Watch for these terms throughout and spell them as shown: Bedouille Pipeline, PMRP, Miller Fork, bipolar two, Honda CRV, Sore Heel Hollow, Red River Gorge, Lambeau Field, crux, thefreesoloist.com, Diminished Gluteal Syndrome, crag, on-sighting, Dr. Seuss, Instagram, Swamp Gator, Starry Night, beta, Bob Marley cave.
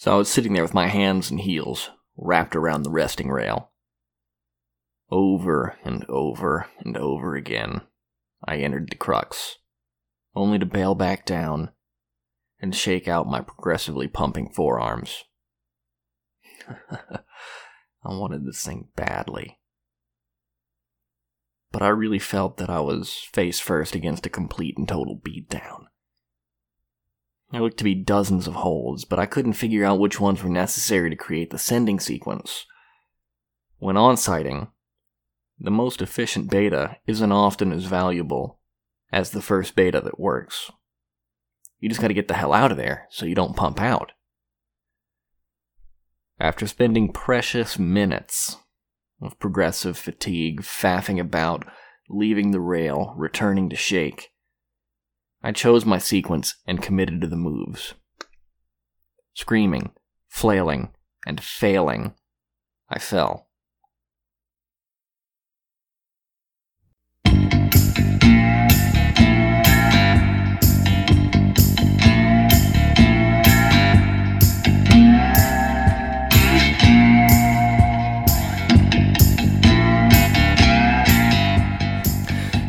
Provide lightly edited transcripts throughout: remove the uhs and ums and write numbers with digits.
So I was sitting there with my hands and heels wrapped around the resting rail. Over and over and over again, I entered the crux, only to bail back down and shake out my progressively pumping forearms. I wanted this thing badly. But I really felt that I was face first against a complete and total beatdown. There looked to be dozens of holds, but I couldn't figure out which ones were necessary to create the sending sequence. When on-sighting, the most efficient beta isn't often as valuable as the first beta that works. You just gotta get the hell out of there so you don't pump out. After spending precious minutes of progressive fatigue, faffing about, leaving the rail, returning to shake, I chose my sequence and committed to the moves. Screaming, flailing, and failing, I fell.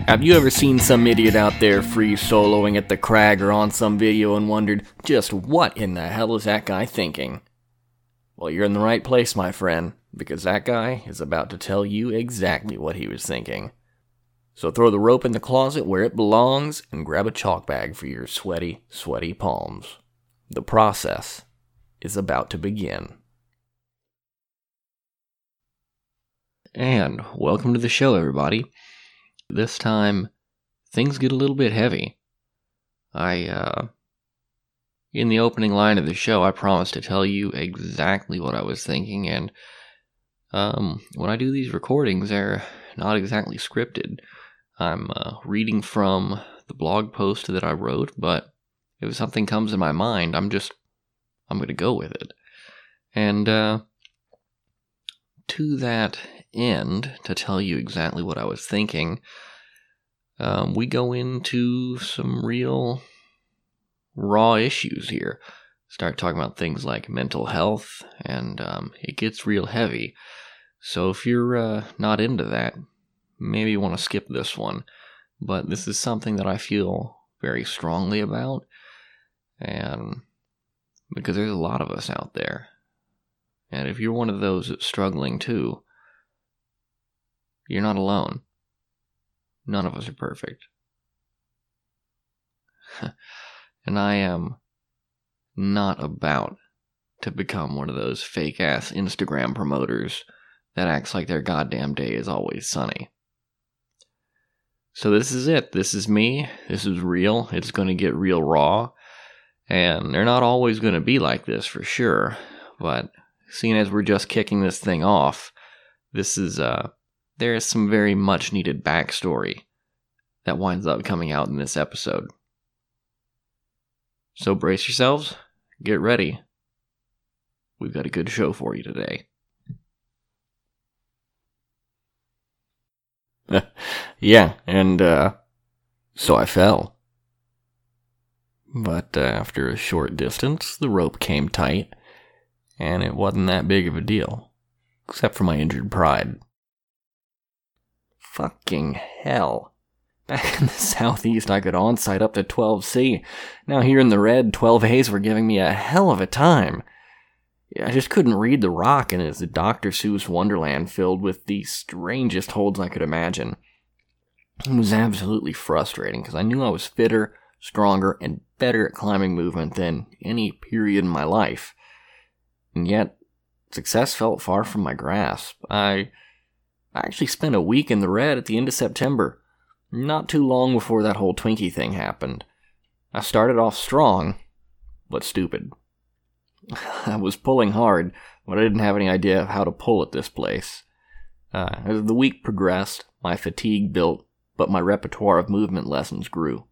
Have you ever seen some idiot out there free soloing at the crag or on some video and wondered, just what in the hell is that guy thinking? Well, you're in the right place, my friend, because that guy is about to tell you exactly what he was thinking. So throw the rope in the closet where it belongs and grab a chalk bag for your sweaty, sweaty palms. The process is about to begin. And welcome to the show, everybody. This time, things get a little bit heavy. In the opening line of the show, I promised to tell you exactly what I was thinking, and when I do these recordings, they're not exactly scripted. I'm reading from the blog post that I wrote, but if something comes in my mind, I'm going to go with it. And to that end, to tell you exactly what I was thinking, we go into some real raw issues here. Start talking about things like mental health, and it gets real heavy. So if you're not into that, maybe you want to skip this one. But this is something that I feel very strongly about, and because there's a lot of us out there. And if you're one of those that's struggling too, you're not alone. None of us are perfect. And I am not about to become one of those fake-ass Instagram promoters that acts like their goddamn day is always sunny. So this is it. This is me. This is real. It's going to get real raw. And they're not always going to be like this, for sure. But seeing as we're just kicking this thing off, there is some very much needed backstory that winds up coming out in this episode. So brace yourselves, get ready. We've got a good show for you today. Yeah, and so I fell. But after a short distance, the rope came tight, and it wasn't that big of a deal, except for my injured pride. Fucking hell. Back in the southeast, I could on-site up to 12C. Now here in the red, 12As were giving me a hell of a time. I just couldn't read the rock, and it's a Dr. Seuss wonderland filled with the strangest holds I could imagine. It was absolutely frustrating, because I knew I was fitter, stronger, and better at climbing movement than any period in my life. And yet, success felt far from my grasp. I actually spent a week in the red at the end of September, not too long before that whole Twinkie thing happened. I started off strong, but stupid. I was pulling hard, but I didn't have any idea of how to pull at this place. As the week progressed, my fatigue built, but my repertoire of movement lessons grew.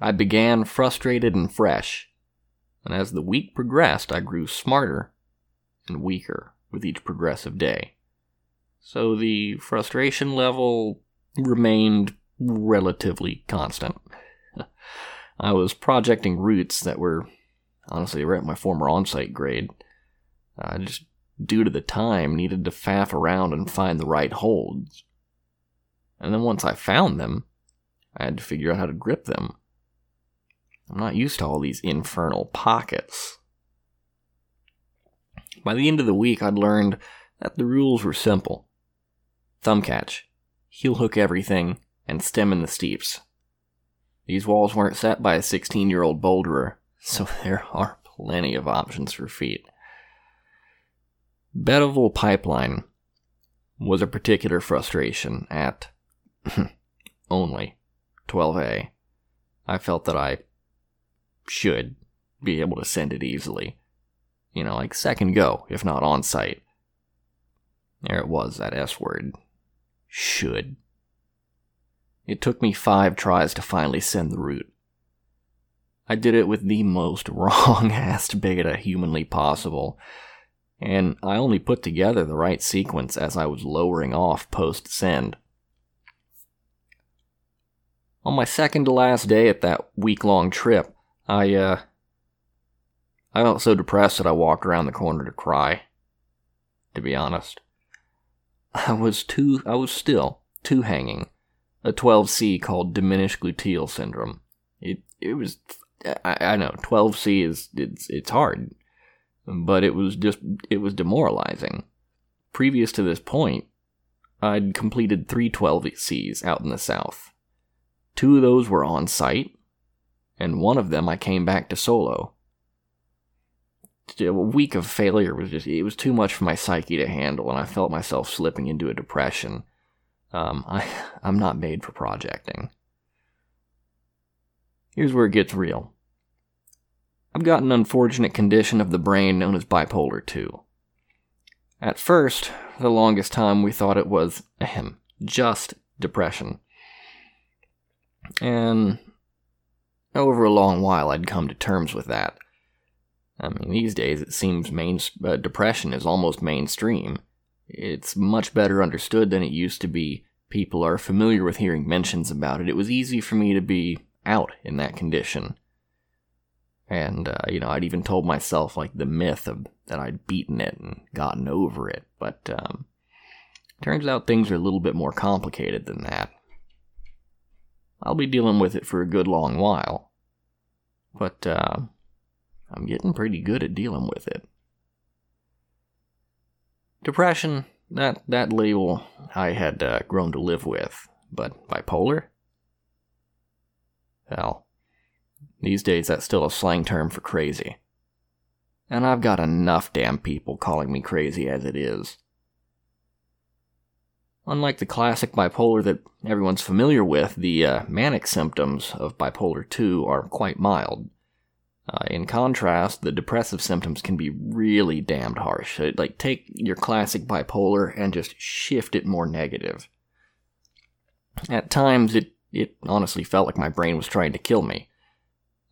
I began frustrated and fresh, and as the week progressed, I grew smarter and weaker with each progressive day. So the frustration level remained relatively constant. I was projecting routes that were honestly right at my former on-site grade. I just, due to the time, needed to faff around and find the right holds. And then once I found them, I had to figure out how to grip them. I'm not used to all these infernal pockets. By the end of the week, I'd learned that the rules were simple. Thumb catch, heel hook everything, and stem in the steeps. These walls weren't set by a 16-year-old boulderer, so there are plenty of options for feet. Bedouille Pipeline was a particular frustration at only 12A. I felt that I should be able to send it easily. You know, like second go, if not on site. There it was, that S word. Should. It took me 5 tries to finally send the route. I did it with the most wrong-assed beta humanly possible, and I only put together the right sequence as I was lowering off post-send. On my second-to-last day at that week-long trip, I felt so depressed that I walked around the corner to cry, to be honest. I was still too hanging. A 12C called Diminished Gluteal Syndrome. It was, I know, 12C it's hard, but it was demoralizing. Previous to this point, I'd completed 3 12Cs out in the south. 2 of those were on site, and 1 of them I came back to solo. A week of failure was too much for my psyche to handle, and I felt myself slipping into a depression. I'm not made for projecting. Here's where it gets real. I've got an unfortunate condition of the brain known as bipolar 2. At first, for the longest time, we thought it was, just depression. And over a long while, I'd come to terms with that. I mean, these days it seems depression is almost mainstream. It's much better understood than it used to be. People are familiar with hearing mentions about it. It was easy for me to be out in that condition. And, I'd even told myself, like, the myth that I'd beaten it and gotten over it. But, turns out things are a little bit more complicated than that. I'll be dealing with it for a good long while. But, I'm getting pretty good at dealing with it. Depression, that label I had grown to live with, but bipolar? Hell, these days that's still a slang term for crazy. And I've got enough damn people calling me crazy as it is. Unlike the classic bipolar that everyone's familiar with, the manic symptoms of bipolar 2 are quite mild. In contrast, the depressive symptoms can be really damned harsh. Like, take your classic bipolar and just shift it more negative. At times, it honestly felt like my brain was trying to kill me.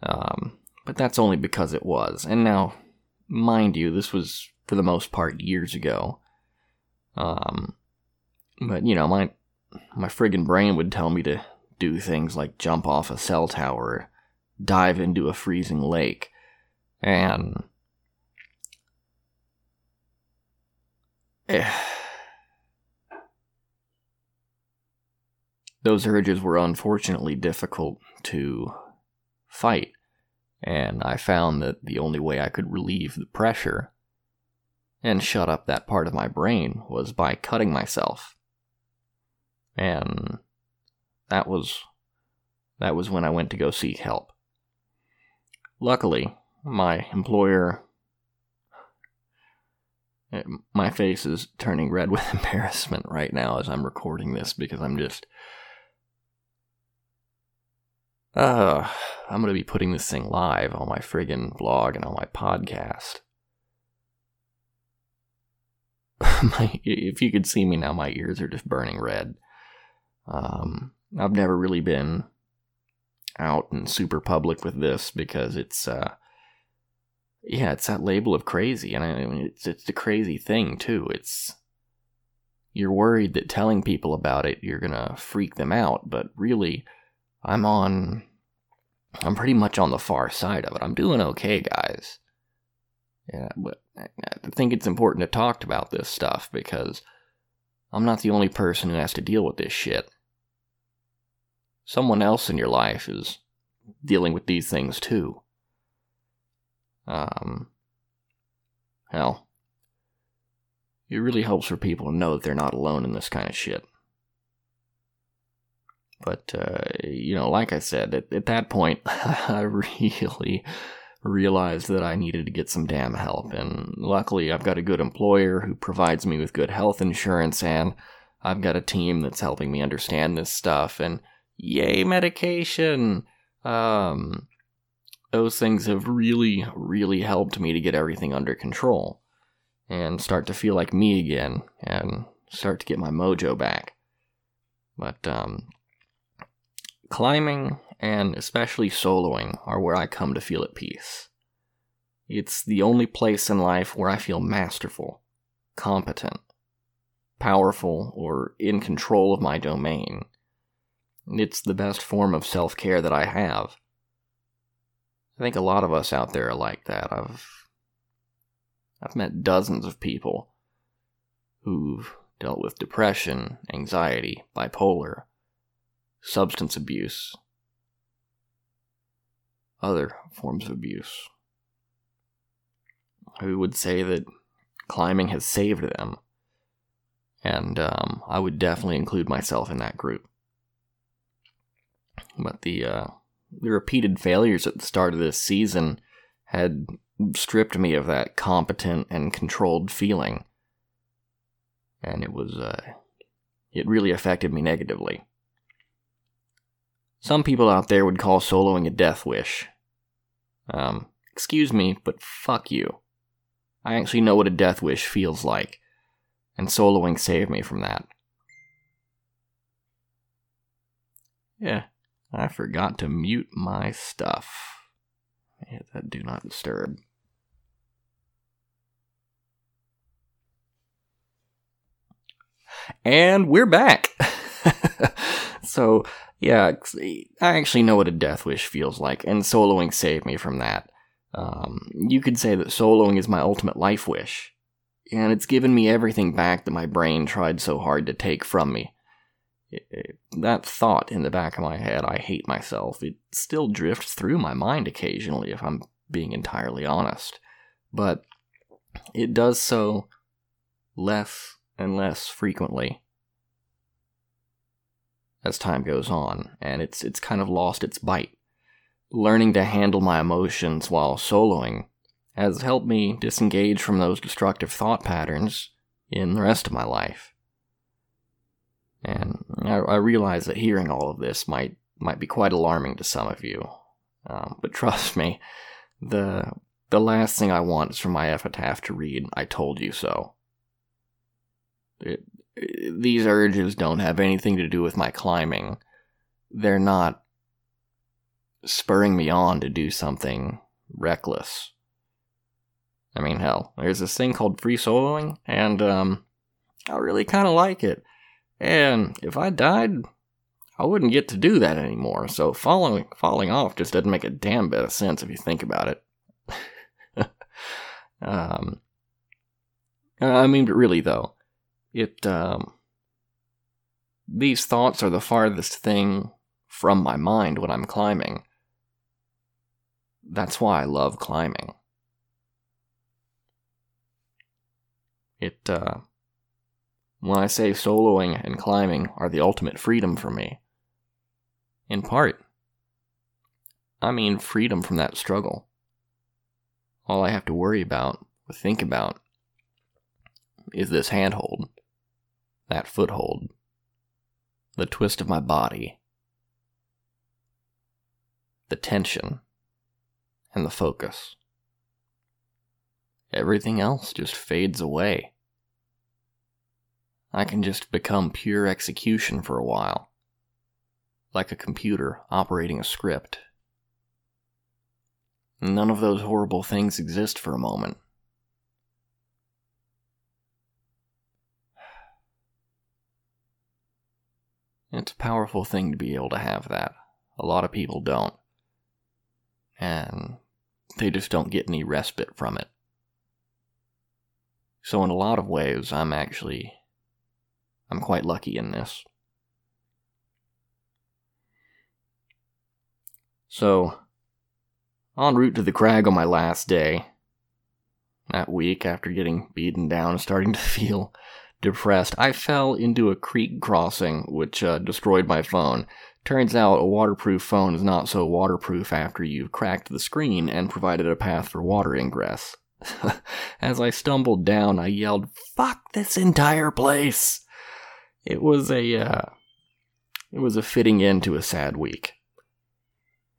But that's only because it was. And now, mind you, this was, for the most part, years ago. But, my friggin' brain would tell me to do things like jump off a cell tower, dive into a freezing lake, and those urges were unfortunately difficult to fight, and I found that the only way I could relieve the pressure and shut up that part of my brain was by cutting myself. And that was when I went to go seek help. Luckily, my employer... My face is turning red with embarrassment right now as I'm recording this because I'm just... I'm going to be putting this thing live on my friggin' blog and on my podcast. If you could see me now, my ears are just burning red. I've never really been out and super public with this because it's it's that label of crazy, and I mean it's the crazy thing too. It's, you're worried that telling people about it you're gonna freak them out, but really I'm on I'm pretty much on the far side of it. I'm doing okay, guys. Yeah, but I think it's important to talk about this stuff because I'm not the only person who has to deal with this shit. Someone else in your life is dealing with these things too. Hell, it really helps for people to know that they're not alone in this kind of shit. But, you know, like I said, at that point, I really realized that I needed to get some damn help. And luckily, I've got a good employer who provides me with good health insurance, and I've got a team that's helping me understand this stuff. And yay, medication! Those things have really, really helped me to get everything under control and start to feel like me again and start to get my mojo back. But, climbing, and especially soloing, are where I come to feel at peace. It's the only place in life where I feel masterful, competent, powerful, or in control of my domain. It's the best form of self-care that I have. I think a lot of us out there are like that. I've met dozens of people who've dealt with depression, anxiety, bipolar, substance abuse, other forms of abuse, who would say that climbing has saved them, and I would definitely include myself in that group. But the repeated failures at the start of this season had stripped me of that competent and controlled feeling, and it really affected me negatively. Some people out there would call soloing a death wish. Excuse me, but fuck you. I actually know what a death wish feels like, and soloing saved me from that. Yeah, I forgot to mute my stuff. Hit that do not disturb. And we're back! So, yeah, I actually know what a death wish feels like, and soloing saved me from that. You could say that soloing is my ultimate life wish, and it's given me everything back that my brain tried so hard to take from me. That thought in the back of my head, I hate myself, it still drifts through my mind occasionally, if I'm being entirely honest. But it does so less and less frequently as time goes on, and it's kind of lost its bite. Learning to handle my emotions while soloing has helped me disengage from those destructive thought patterns in the rest of my life. And I realize that hearing all of this might be quite alarming to some of you, but trust me, the last thing I want is for my epitaph to read, "I told you so." These urges don't have anything to do with my climbing. They're not spurring me on to do something reckless. I mean, hell, there's this thing called free soloing, and I really kind of like it. And if I died, I wouldn't get to do that anymore, so falling off just doesn't make a damn bit of sense if you think about it. I mean, but really, though, these thoughts are the farthest thing from my mind when I'm climbing. That's why I love climbing. When I say soloing and climbing are the ultimate freedom for me, in part, I mean freedom from that struggle. All I have to worry about, or think about, is this handhold. That foothold, the twist of my body, the tension, and the focus. Everything else just fades away. I can just become pure execution for a while, like a computer operating a script. None of those horrible things exist for a moment. It's a powerful thing to be able to have that. A lot of people don't. and they just don't get any respite from it. So in a lot of ways, I'm quite lucky in this. So, en route to the crag on my last day, that week after getting beaten down and starting to feel depressed, I fell into a creek crossing, which destroyed my phone. Turns out a waterproof phone is not so waterproof after you've cracked the screen and provided a path for water ingress. As I stumbled down, I yelled, "Fuck this entire place!" It was a fitting end to a sad week.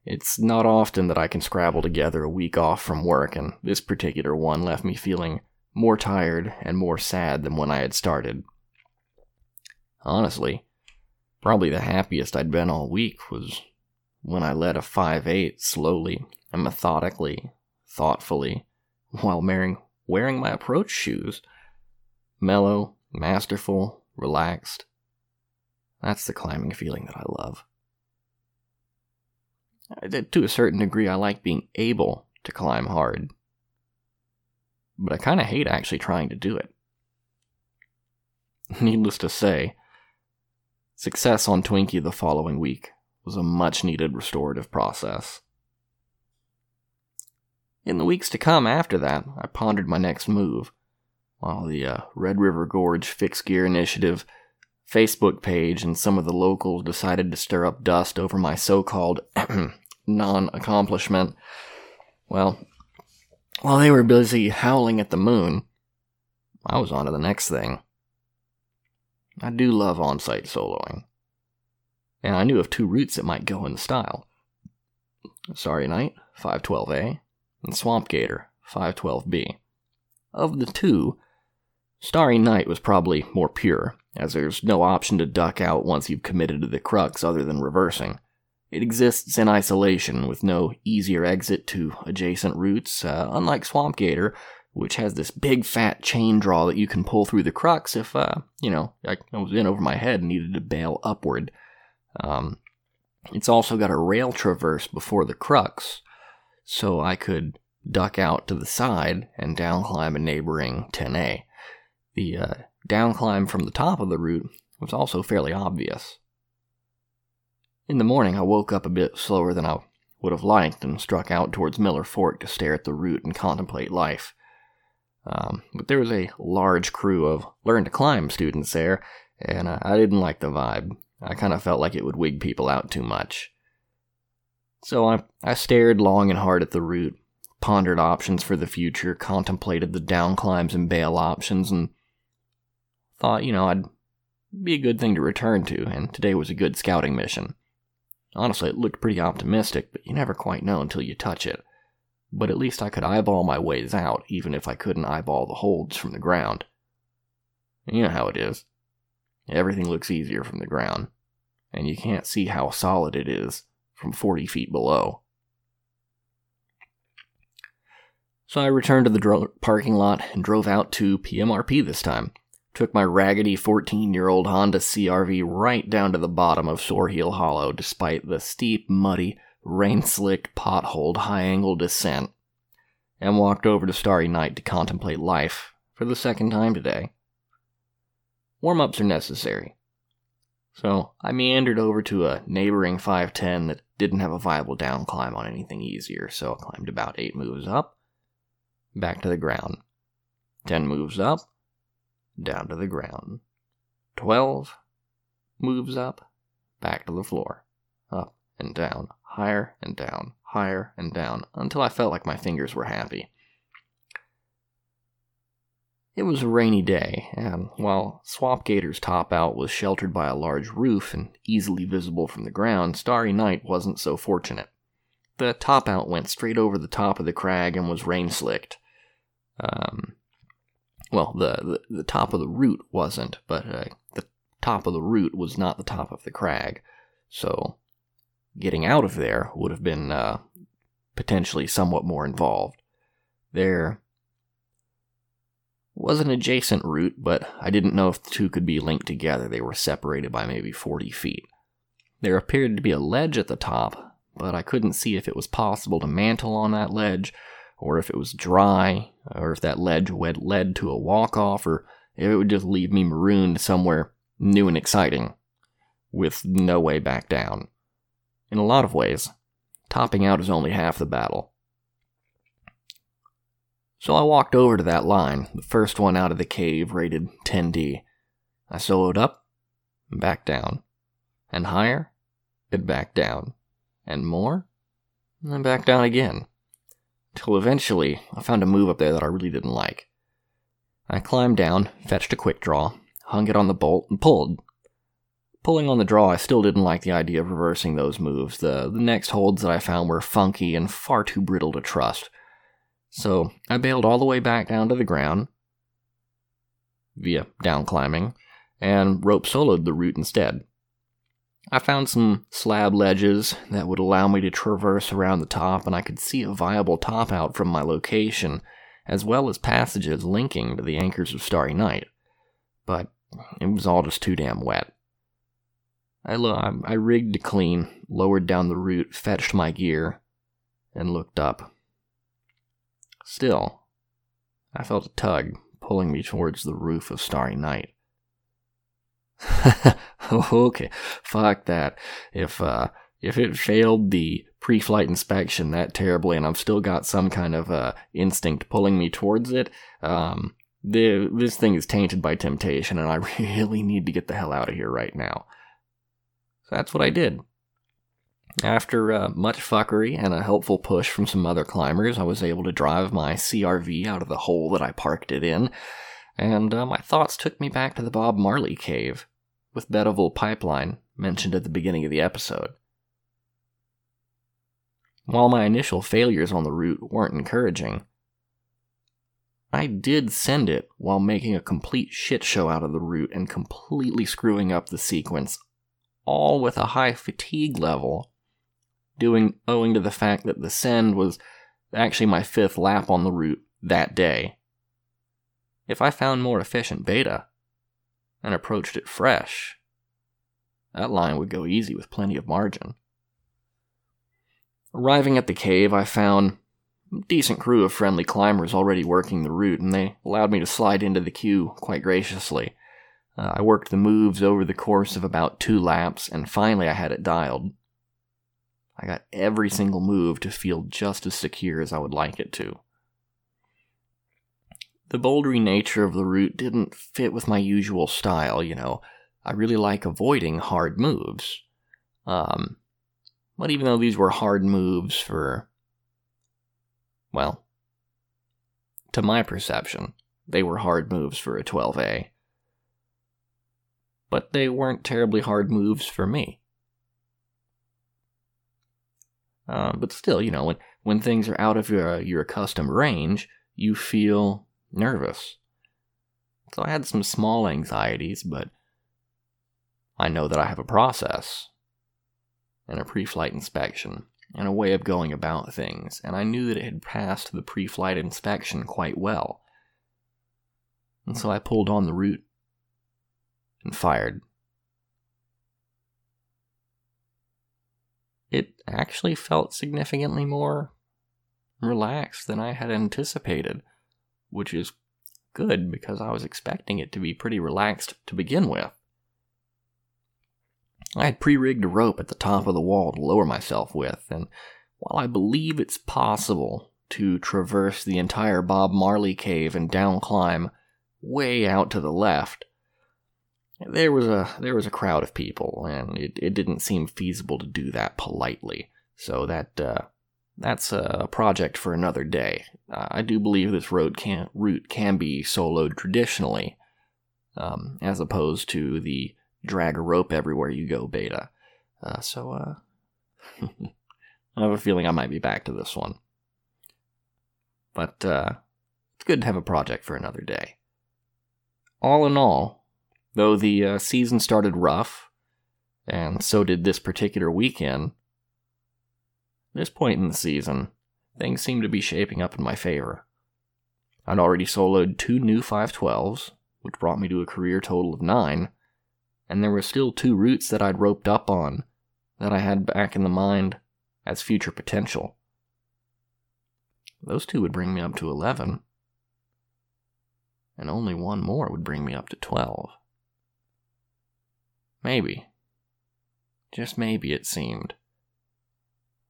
It's not often that I can scrabble together a week off from work, and this particular one left me feeling more tired and more sad than when I had started. Honestly, probably the happiest I'd been all week was when I led a 5-8 slowly and methodically, thoughtfully, while wearing my approach shoes. Mellow, masterful, relaxed. That's the climbing feeling that I love. To a certain degree, I like being able to climb hard, but I kind of hate actually trying to do it. Needless to say, success on Twinkie the following week was a much-needed restorative process. In the weeks to come after that, I pondered my next move, while the Red River Gorge Fixed Gear Initiative Facebook page and some of the locals decided to stir up dust over my so-called non-accomplishment. Well, while they were busy howling at the moon, I was on to the next thing. I do love on-site soloing, and I knew of two routes that might go in the style. Starry Night, 512A, and Swamp Gator, 512B. Of the two, Starry Night was probably more pure, as there's no option to duck out once you've committed to the crux other than reversing. It exists in isolation, with no easier exit to adjacent routes, unlike Swamp Gator, which has this big fat chain draw that you can pull through the crux if, I was in over my head and needed to bail upward. It's also got a rail traverse before the crux, so I could duck out to the side and down climb a neighboring 10A. The down climb from the top of the route was also fairly obvious. In the morning, I woke up a bit slower than I would have liked and struck out towards Miller Fork to stare at the route and contemplate life. But there was a large crew of learn-to-climb students there, and I didn't like the vibe. I kind of felt like it would wig people out too much. So I stared long and hard at the route, pondered options for the future, contemplated the down climbs and bail options, and thought, I'd be a good thing to return to, and today was a good scouting mission. Honestly, it looked pretty optimistic, but you never quite know until you touch it. But at least I could eyeball my ways out, even if I couldn't eyeball the holds from the ground. You know how it is. Everything looks easier from the ground, and you can't see how solid it is from 40 feet below. So I returned to the parking lot and drove out to PMRP this time. Took my raggedy 14-year-old Honda CRV right down to the bottom of Sore Heel Hollow, despite the steep, muddy, rain-slicked, potholed, high-angle descent, and walked over to Starry Night to contemplate life for the second time today. Warm-ups are necessary, so I meandered over to a neighboring 510 that didn't have a viable down climb on anything easier, so I climbed about 8 moves up, back to the ground, 10 moves up, down to the ground, 12 moves up, back to the floor, up and down, higher and down, higher and down, until I felt like my fingers were happy. It was a rainy day, and while Swamp Gator's top out was sheltered by a large roof and easily visible from the ground, Starry Night wasn't so fortunate. The top out went straight over the top of the crag and was rain-slicked. The top of the route wasn't, but the top of the route was not the top of the crag, so getting out of there would have been potentially somewhat more involved. There was an adjacent route, but I didn't know if the two could be linked together. They were separated by maybe 40 feet. There appeared to be a ledge at the top, but I couldn't see if it was possible to mantle on that ledge, or if it was dry, or if that ledge would lead to a walk-off, or if it would just leave me marooned somewhere new and exciting, with no way back down. In a lot of ways, topping out is only half the battle. So I walked over to that line, the first one out of the cave, rated 10D. I soloed up, and back down, and higher, and back down, and more, and then back down again, till eventually I found a move up there that I really didn't like. I climbed down, fetched a quick draw, hung it on the bolt, and pulled. Pulling on the draw, I still didn't like the idea of reversing those moves. The next holds that I found were funky and far too brittle to trust. So I bailed all the way back down to the ground via down climbing and rope soloed the route instead. I found some slab ledges that would allow me to traverse around the top, and I could see a viable top out from my location, as well as passages linking to the anchors of Starry Night. But it was all just too damn wet. I rigged to clean, lowered down the route, fetched my gear, and looked up. Still, I felt a tug pulling me towards the roof of Starry Night. Okay, fuck that. If it failed the pre-flight inspection that terribly and I've still got some kind of instinct pulling me towards it, this thing is tainted by temptation and I really need to get the hell out of here right now. So that's what I did. After much fuckery and a helpful push from some other climbers, I was able to drive my CRV out of the hole that I parked it in, and my thoughts took me back to the Bob Marley cave, with Bedouille Pipeline mentioned at the beginning of the episode. While my initial failures on the route weren't encouraging, I did send it while making a complete shit show out of the route and completely screwing up the sequence, all with a high fatigue level, owing to the fact that the send was actually my fifth lap on the route that day. If I found more efficient beta and approached it fresh, that line would go easy with plenty of margin. Arriving at the cave, I found a decent crew of friendly climbers already working the route, and they allowed me to slide into the queue quite graciously. I worked the moves over the course of about 2 laps, and finally I had it dialed. I got every single move to feel just as secure as I would like it to. The bouldery nature of the route didn't fit with my usual style, you know. I really like avoiding hard moves. But even though these were hard moves for, well, to my perception, they were hard moves for a 12A. But they weren't terribly hard moves for me. But still, you know, when things are out of your accustomed range, you feel nervous. So I had some small anxieties, but I know that I have a process, and a pre-flight inspection, and a way of going about things, and I knew that it had passed the pre-flight inspection quite well. And so I pulled on the route and fired. It actually felt significantly more relaxed than I had anticipated, which is good because I was expecting it to be pretty relaxed to begin with. I had pre-rigged a rope at the top of the wall to lower myself with, and while I believe it's possible to traverse the entire Bob Marley cave and down climb way out to the left, there was a crowd of people, and it didn't seem feasible to do that politely. So that's a project for another day. I do believe this route can be soloed traditionally, as opposed to the drag a rope everywhere you go beta. I have a feeling I might be back to this one. But it's good to have a project for another day. All in all, though the season started rough, and so did this particular weekend, at this point in the season, things seemed to be shaping up in my favor. I'd already soloed 2 new 512s, which brought me to a career total of 9, and there were still 2 routes that I'd roped up on that I had back in the mind as future potential. Those two would bring me up to 11. And only one more would bring me up to 12. Maybe. Just maybe, it seemed.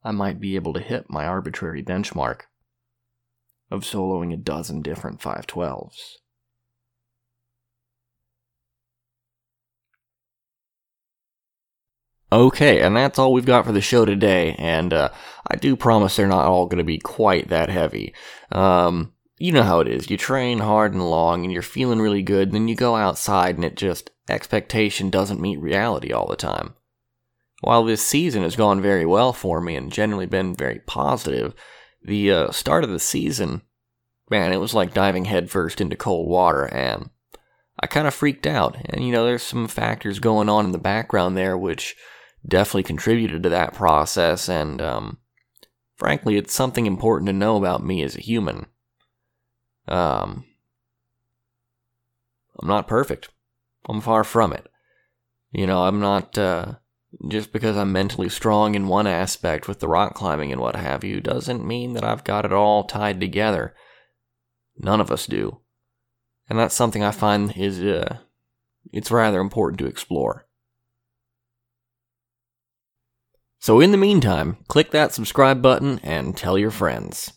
I might be able to hit my arbitrary benchmark of soloing a dozen different 512s. Okay, and that's all we've got for the show today, and I do promise they're not all going to be quite that heavy. You know how it is. You train hard and long, and you're feeling really good, and then you go outside, and it just, expectation doesn't meet reality all the time. While this season has gone very well for me and generally been very positive, the start of the season, man, it was like diving headfirst into cold water, and I kind of freaked out. And, you know, there's some factors going on in the background there which definitely contributed to that process, and frankly, it's something important to know about me as a human. I'm not perfect. I'm far from it. You know, I'm not, just because I'm mentally strong in one aspect with the rock climbing and what have you, doesn't mean that I've got it all tied together. None of us do. And that's something I find is, it's rather important to explore. So in the meantime, click that subscribe button and tell your friends.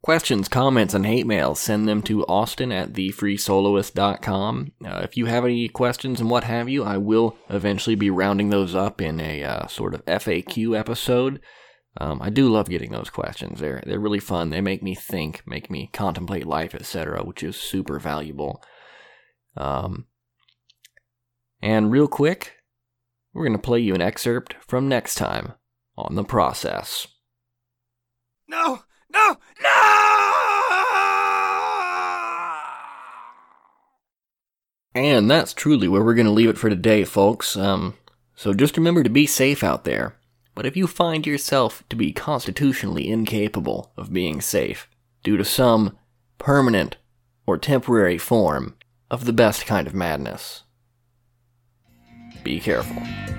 Questions, comments, and hate mail, send them to Austin at thefreesoloist.com. If you have any questions and what have you, I will eventually be rounding those up in a sort of FAQ episode. I do love getting those questions. They're really fun. They make me think, make me contemplate life, etc., which is super valuable. And real quick, we're going to play you an excerpt from next time on The Process. No! No! No! And that's truly where we're going to leave it for today, folks. So just remember to be safe out there. But if you find yourself to be constitutionally incapable of being safe due to some permanent or temporary form of the best kind of madness, be careful.